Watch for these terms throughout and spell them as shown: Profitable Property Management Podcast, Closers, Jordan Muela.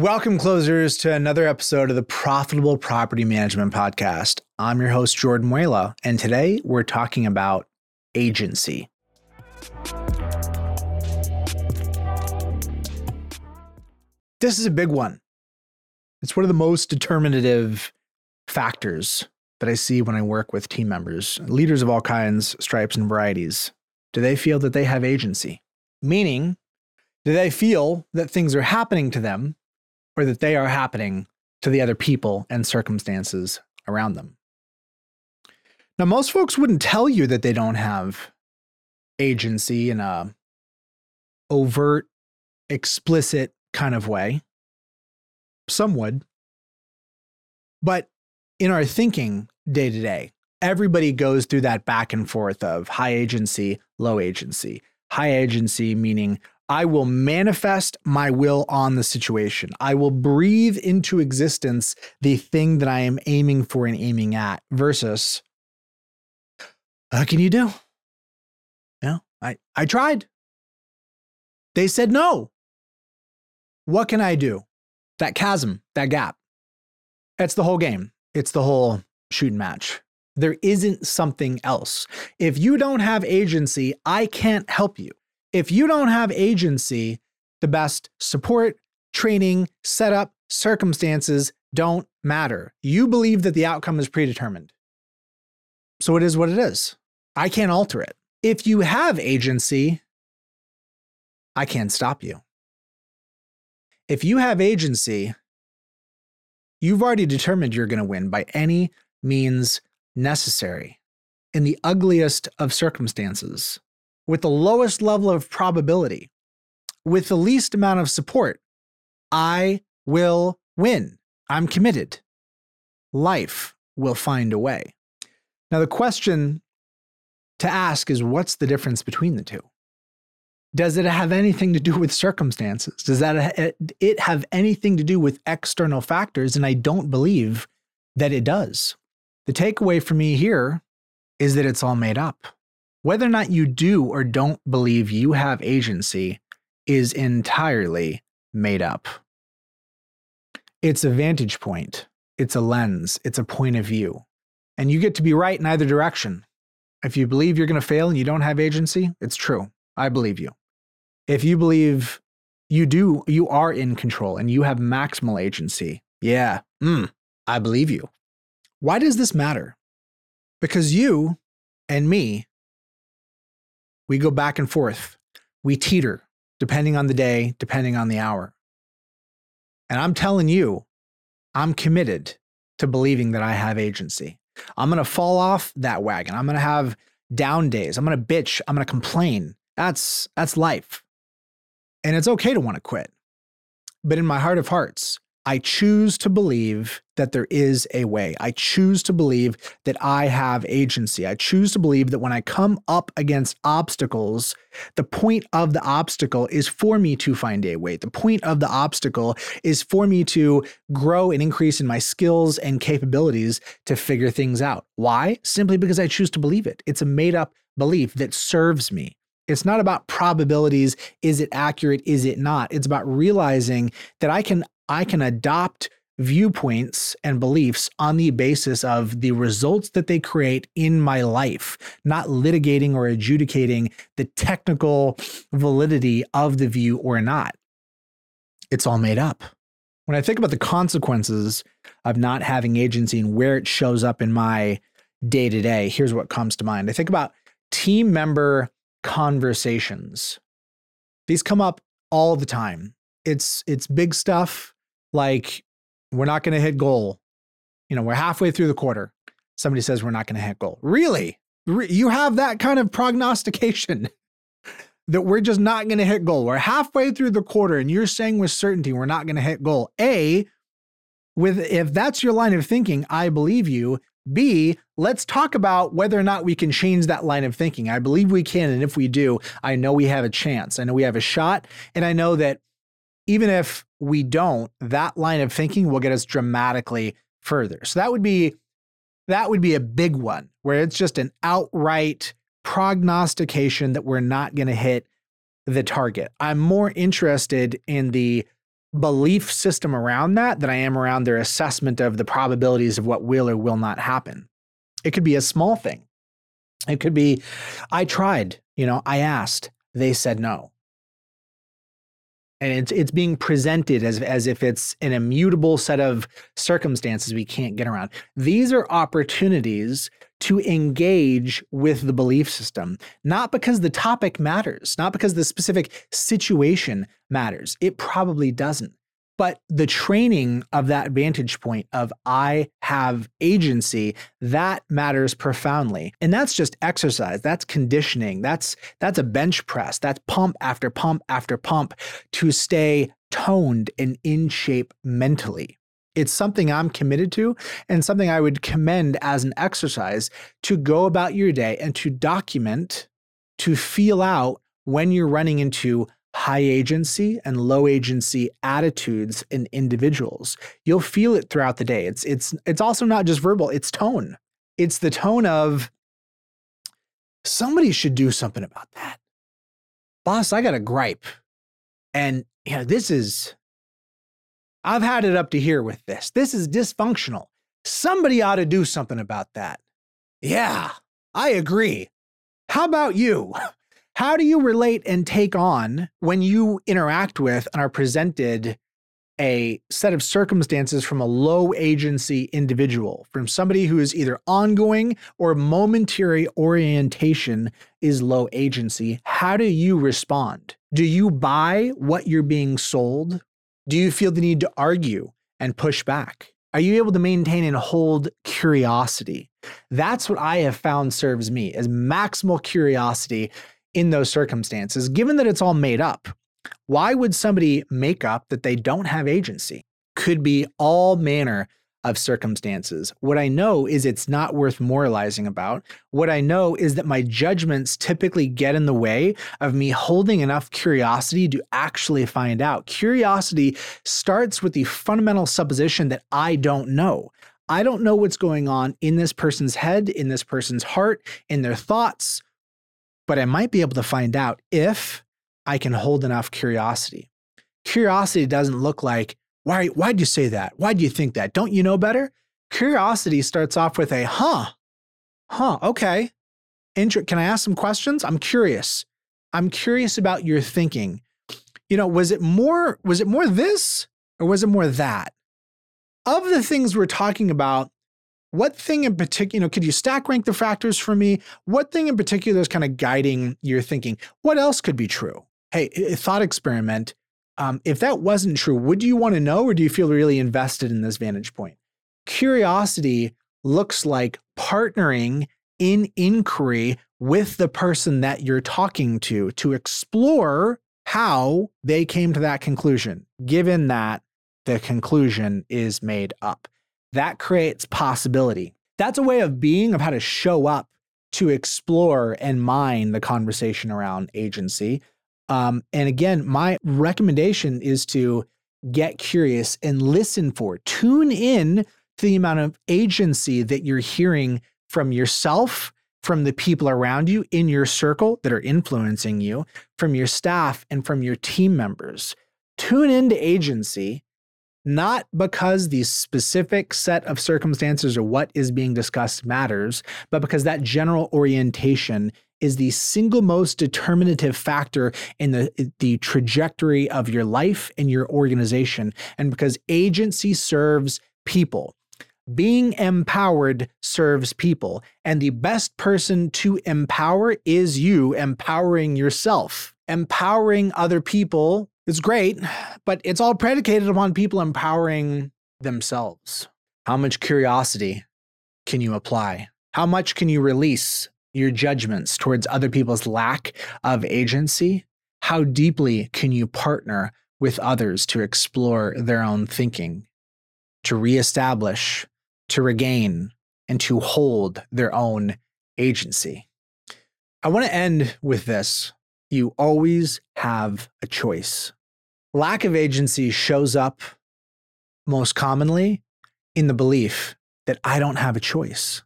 Welcome, Closers, to another episode of the Profitable Property Management Podcast. I'm your host, Jordan Muela, and today we're talking about agency. This is a big one. It's one of the most determinative factors that I see when I work with team members, leaders of all kinds, stripes, and varieties. Do they feel that they have agency? Meaning, do they feel that things are happening to them, or that they are happening to the other people and circumstances around them? Now, most folks wouldn't tell you that they don't have agency in a overt, explicit kind of way. Some would. But in our thinking day to day, everybody goes through that back and forth of high agency, low agency. High agency meaning I will manifest my will on the situation. I will breathe into existence the thing that I am aiming for and aiming at, versus what can you do? No, I tried. They said no. What can I do? That chasm, that gap. That's the whole game. It's the whole shoot and match. There isn't something else. If you don't have agency, I can't help you. If you don't have agency, the best support, training, setup, circumstances don't matter. You believe that the outcome is predetermined. So it is what it is. I can't alter it. If you have agency, I can't stop you. If you have agency, you've already determined you're going to win by any means necessary in the ugliest of circumstances, with the lowest level of probability, with the least amount of support. I will win. I'm committed. Life will find a way. Now, the question to ask is, what's the difference between the two? Does it have anything to do with circumstances? Does that it have anything to do with external factors? And I don't believe that it does. The takeaway for me here is that it's all made up. Whether or not you do or don't believe you have agency is entirely made up. It's a vantage point. It's a lens. It's a point of view. And you get to be right in either direction. If you believe you're going to fail and you don't have agency, it's true. I believe you. If you believe you do, you are in control and you have maximal agency. Yeah, I believe you. Why does this matter? Because you and me, we go back and forth. We teeter, depending on the day, depending on the hour. And I'm telling you, I'm committed to believing that I have agency. I'm going to fall off that wagon. I'm going to have down days. I'm going to bitch. I'm going to complain. That's life. And it's okay to want to quit. But in my heart of hearts, I choose to believe that there is a way. I choose to believe that I have agency. I choose to believe that when I come up against obstacles, the point of the obstacle is for me to find a way. The point of the obstacle is for me to grow and increase in my skills and capabilities to figure things out. Why? Simply because I choose to believe it. It's a made-up belief that serves me. It's not about probabilities. Is it accurate? Is it not? It's about realizing that I can adopt viewpoints and beliefs on the basis of the results that they create in my life, not litigating or adjudicating the technical validity of the view or not. It's all made up. When I think about the consequences of not having agency and where it shows up in my day-to-day, here's what comes to mind. I think about team member conversations. These come up all the time. It's big stuff like we're not going to hit goal. You know, we're halfway through the quarter. Somebody says we're not going to hit goal. Really? You have that kind of prognostication that we're just not going to hit goal. We're halfway through the quarter and you're saying with certainty we're not going to hit goal. A, if that's your line of thinking, I believe you. B, let's talk about whether or not we can change that line of thinking. I believe we can. And if we do, I know we have a chance. I know we have a shot. And I know that even if we don't, that line of thinking will get us dramatically further. So that would be a big one where it's just an outright prognostication that we're not going to hit the target. I'm more interested in the belief system around that than I am around their assessment of the probabilities of what will or will not happen. It could be a small thing. It could be, I tried, I asked, they said no. And it's being presented as if it's an immutable set of circumstances we can't get around. These are opportunities to engage with the belief system, not because the topic matters, not because the specific situation matters. It probably doesn't. But the training of that vantage point of I have agency, that matters profoundly. And that's just exercise. That's conditioning. That's a bench press. That's pump after pump after pump to stay toned and in shape mentally. It's something I'm committed to and something I would commend as an exercise to go about your day and to document, to feel out when you're running into high agency and low agency attitudes in individuals. You'll feel it throughout the day. It's also not just verbal, it's tone. It's the tone of somebody should do something about that. Boss, I got a gripe. And I've had it up to here with this. This is dysfunctional. Somebody ought to do something about that. Yeah, I agree. How about you? How do you relate and take on when you interact with and are presented a set of circumstances from a low agency individual, from somebody who is either ongoing or momentary orientation is low agency? How do you respond? Do you buy what you're being sold? Do you feel the need to argue and push back? Are you able to maintain and hold curiosity? That's what I have found serves me, is maximal curiosity in those circumstances, given that it's all made up. Why would somebody make up that they don't have agency? Could be all manner of circumstances. What I know is it's not worth moralizing about. What I know is that my judgments typically get in the way of me holding enough curiosity to actually find out. Curiosity starts with the fundamental supposition that I don't know. I don't know what's going on in this person's head, in this person's heart, in their thoughts, but I might be able to find out if I can hold enough curiosity. Curiosity doesn't look like, why'd you say that? Why do you think that? Don't you know better? Curiosity starts off with a, okay. Can I ask some questions? I'm curious. I'm curious about your thinking. Was it more this or was it more that? Of the things we're talking about, what thing in particular, could you stack rank the factors for me? What thing in particular is kind of guiding your thinking? What else could be true? Hey, a thought experiment. If that wasn't true, would you want to know, or do you feel really invested in this vantage point? Curiosity looks like partnering in inquiry with the person that you're talking to explore how they came to that conclusion, given that the conclusion is made up. That creates possibility. That's a way of being, of how to show up to explore and mine the conversation around agency. And again, my recommendation is to get curious and listen for, tune in to the amount of agency that you're hearing from yourself, from the people around you in your circle that are influencing you, from your staff and from your team members. Tune into agency. Not because the specific set of circumstances or what is being discussed matters, but because that general orientation is the single most determinative factor in the trajectory of your life and your organization, and because agency serves people. Being empowered serves people, and the best person to empower is you empowering yourself. Empowering other people, it's great, but it's all predicated upon people empowering themselves. How much curiosity can you apply? How much can you release your judgments towards other people's lack of agency? How deeply can you partner with others to explore their own thinking, to reestablish, to regain, and to hold their own agency? I want to end with this. You always have a choice. Lack of agency shows up most commonly in the belief that I don't have a choice.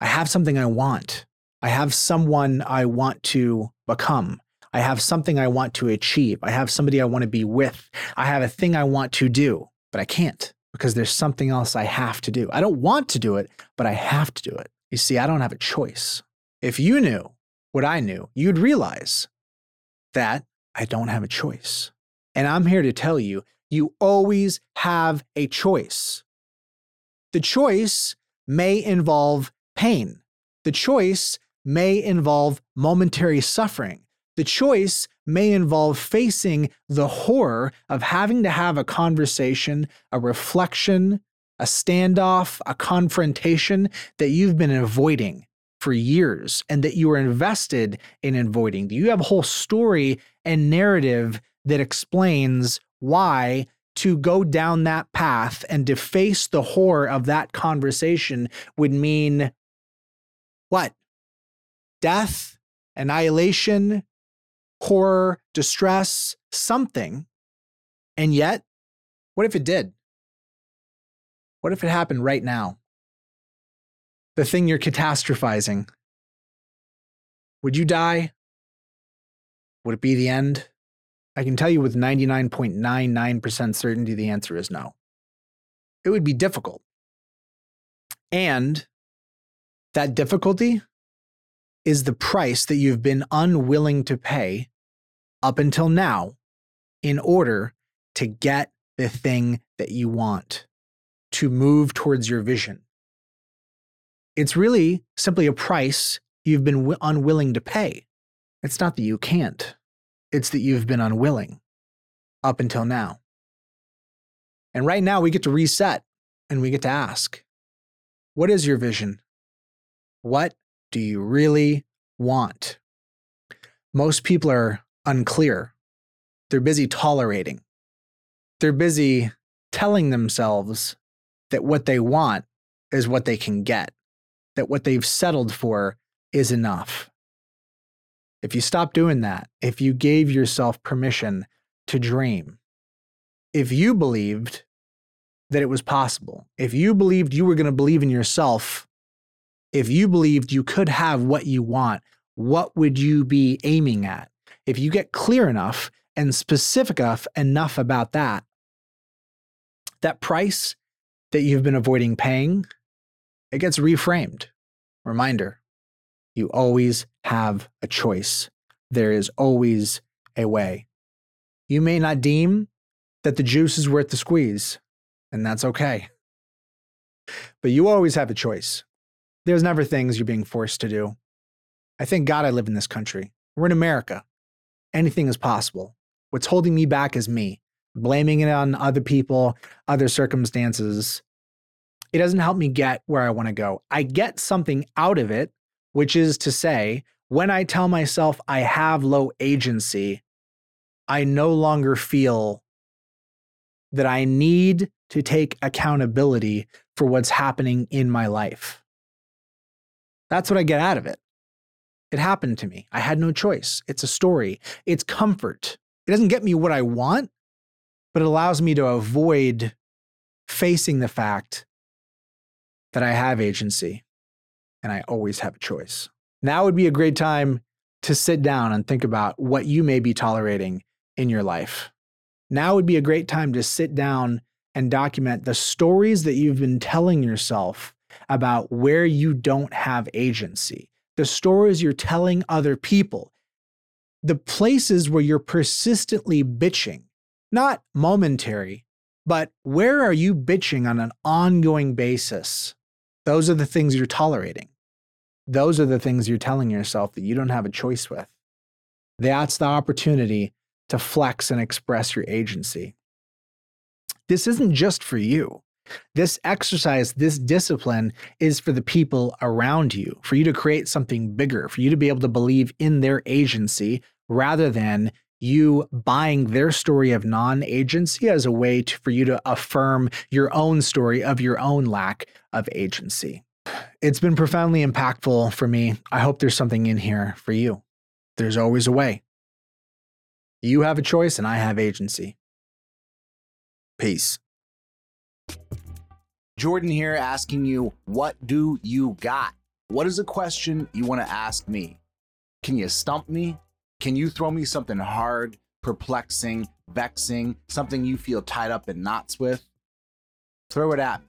I have something I want. I have someone I want to become. I have something I want to achieve. I have somebody I want to be with. I have a thing I want to do, but I can't because there's something else I have to do. I don't want to do it, but I have to do it. You see, I don't have a choice. If you knew what I knew, you'd realize that I don't have a choice. And I'm here to tell you, you always have a choice. The choice may involve pain. The choice may involve momentary suffering. The choice may involve facing the horror of having to have a conversation, a reflection, a standoff, a confrontation that you've been avoiding for years and that you are invested in avoiding. You have a whole story and narrative that explains why to go down that path and deface the horror of that conversation would mean what? Death, annihilation, horror, distress, something. And yet, what if it did? What if it happened right now? The thing you're catastrophizing. Would you die? Would it be the end? I can tell you with 99.99% certainty, the answer is no. It would be difficult. And that difficulty is the price that you've been unwilling to pay up until now in order to get the thing that you want, to move towards your vision. It's really simply a price you've been unwilling to pay. It's not that you can't. It's that you've been unwilling up until now. And right now we get to reset and we get to ask, what is your vision? What do you really want? Most people are unclear. They're busy tolerating. They're busy telling themselves that what they want is what they can get, that what they've settled for is enough. If you stop doing that, if you gave yourself permission to dream, if you believed that it was possible, if you believed you were going to believe in yourself, if you believed you could have what you want, what would you be aiming at? If you get clear enough and specific enough about that, that price that you've been avoiding paying, it gets reframed. Reminder. You always have a choice. There is always a way. You may not deem that the juice is worth the squeeze, and that's okay. But you always have a choice. There's never things you're being forced to do. I thank God I live in this country. We're in America. Anything is possible. What's holding me back is me, blaming it on other people, other circumstances. It doesn't help me get where I want to go. I get something out of it, which is to say, when I tell myself I have low agency, I no longer feel that I need to take accountability for what's happening in my life. That's what I get out of it. It happened to me. I had no choice. It's a story. It's comfort. It doesn't get me what I want, but it allows me to avoid facing the fact that I have agency. And I always have a choice. Now would be a great time to sit down and think about what you may be tolerating in your life. Now would be a great time to sit down and document the stories that you've been telling yourself about where you don't have agency, the stories you're telling other people, the places where you're persistently bitching, not momentary, but where are you bitching on an ongoing basis? Those are the things you're tolerating. Those are the things you're telling yourself that you don't have a choice with. That's the opportunity to flex and express your agency. This isn't just for you. This exercise, this discipline is for the people around you, for you to create something bigger, for you to be able to believe in their agency rather than you buying their story of non-agency as a way for you to affirm your own story of your own lack of agency. It's been profoundly impactful for me. I hope there's something in here for you. There's always a way. You have a choice and I have agency. Peace. Jordan here asking you, what do you got? What is a question you want to ask me? Can you stump me? Can you throw me something hard, perplexing, vexing, something you feel tied up in knots with? Throw it at me.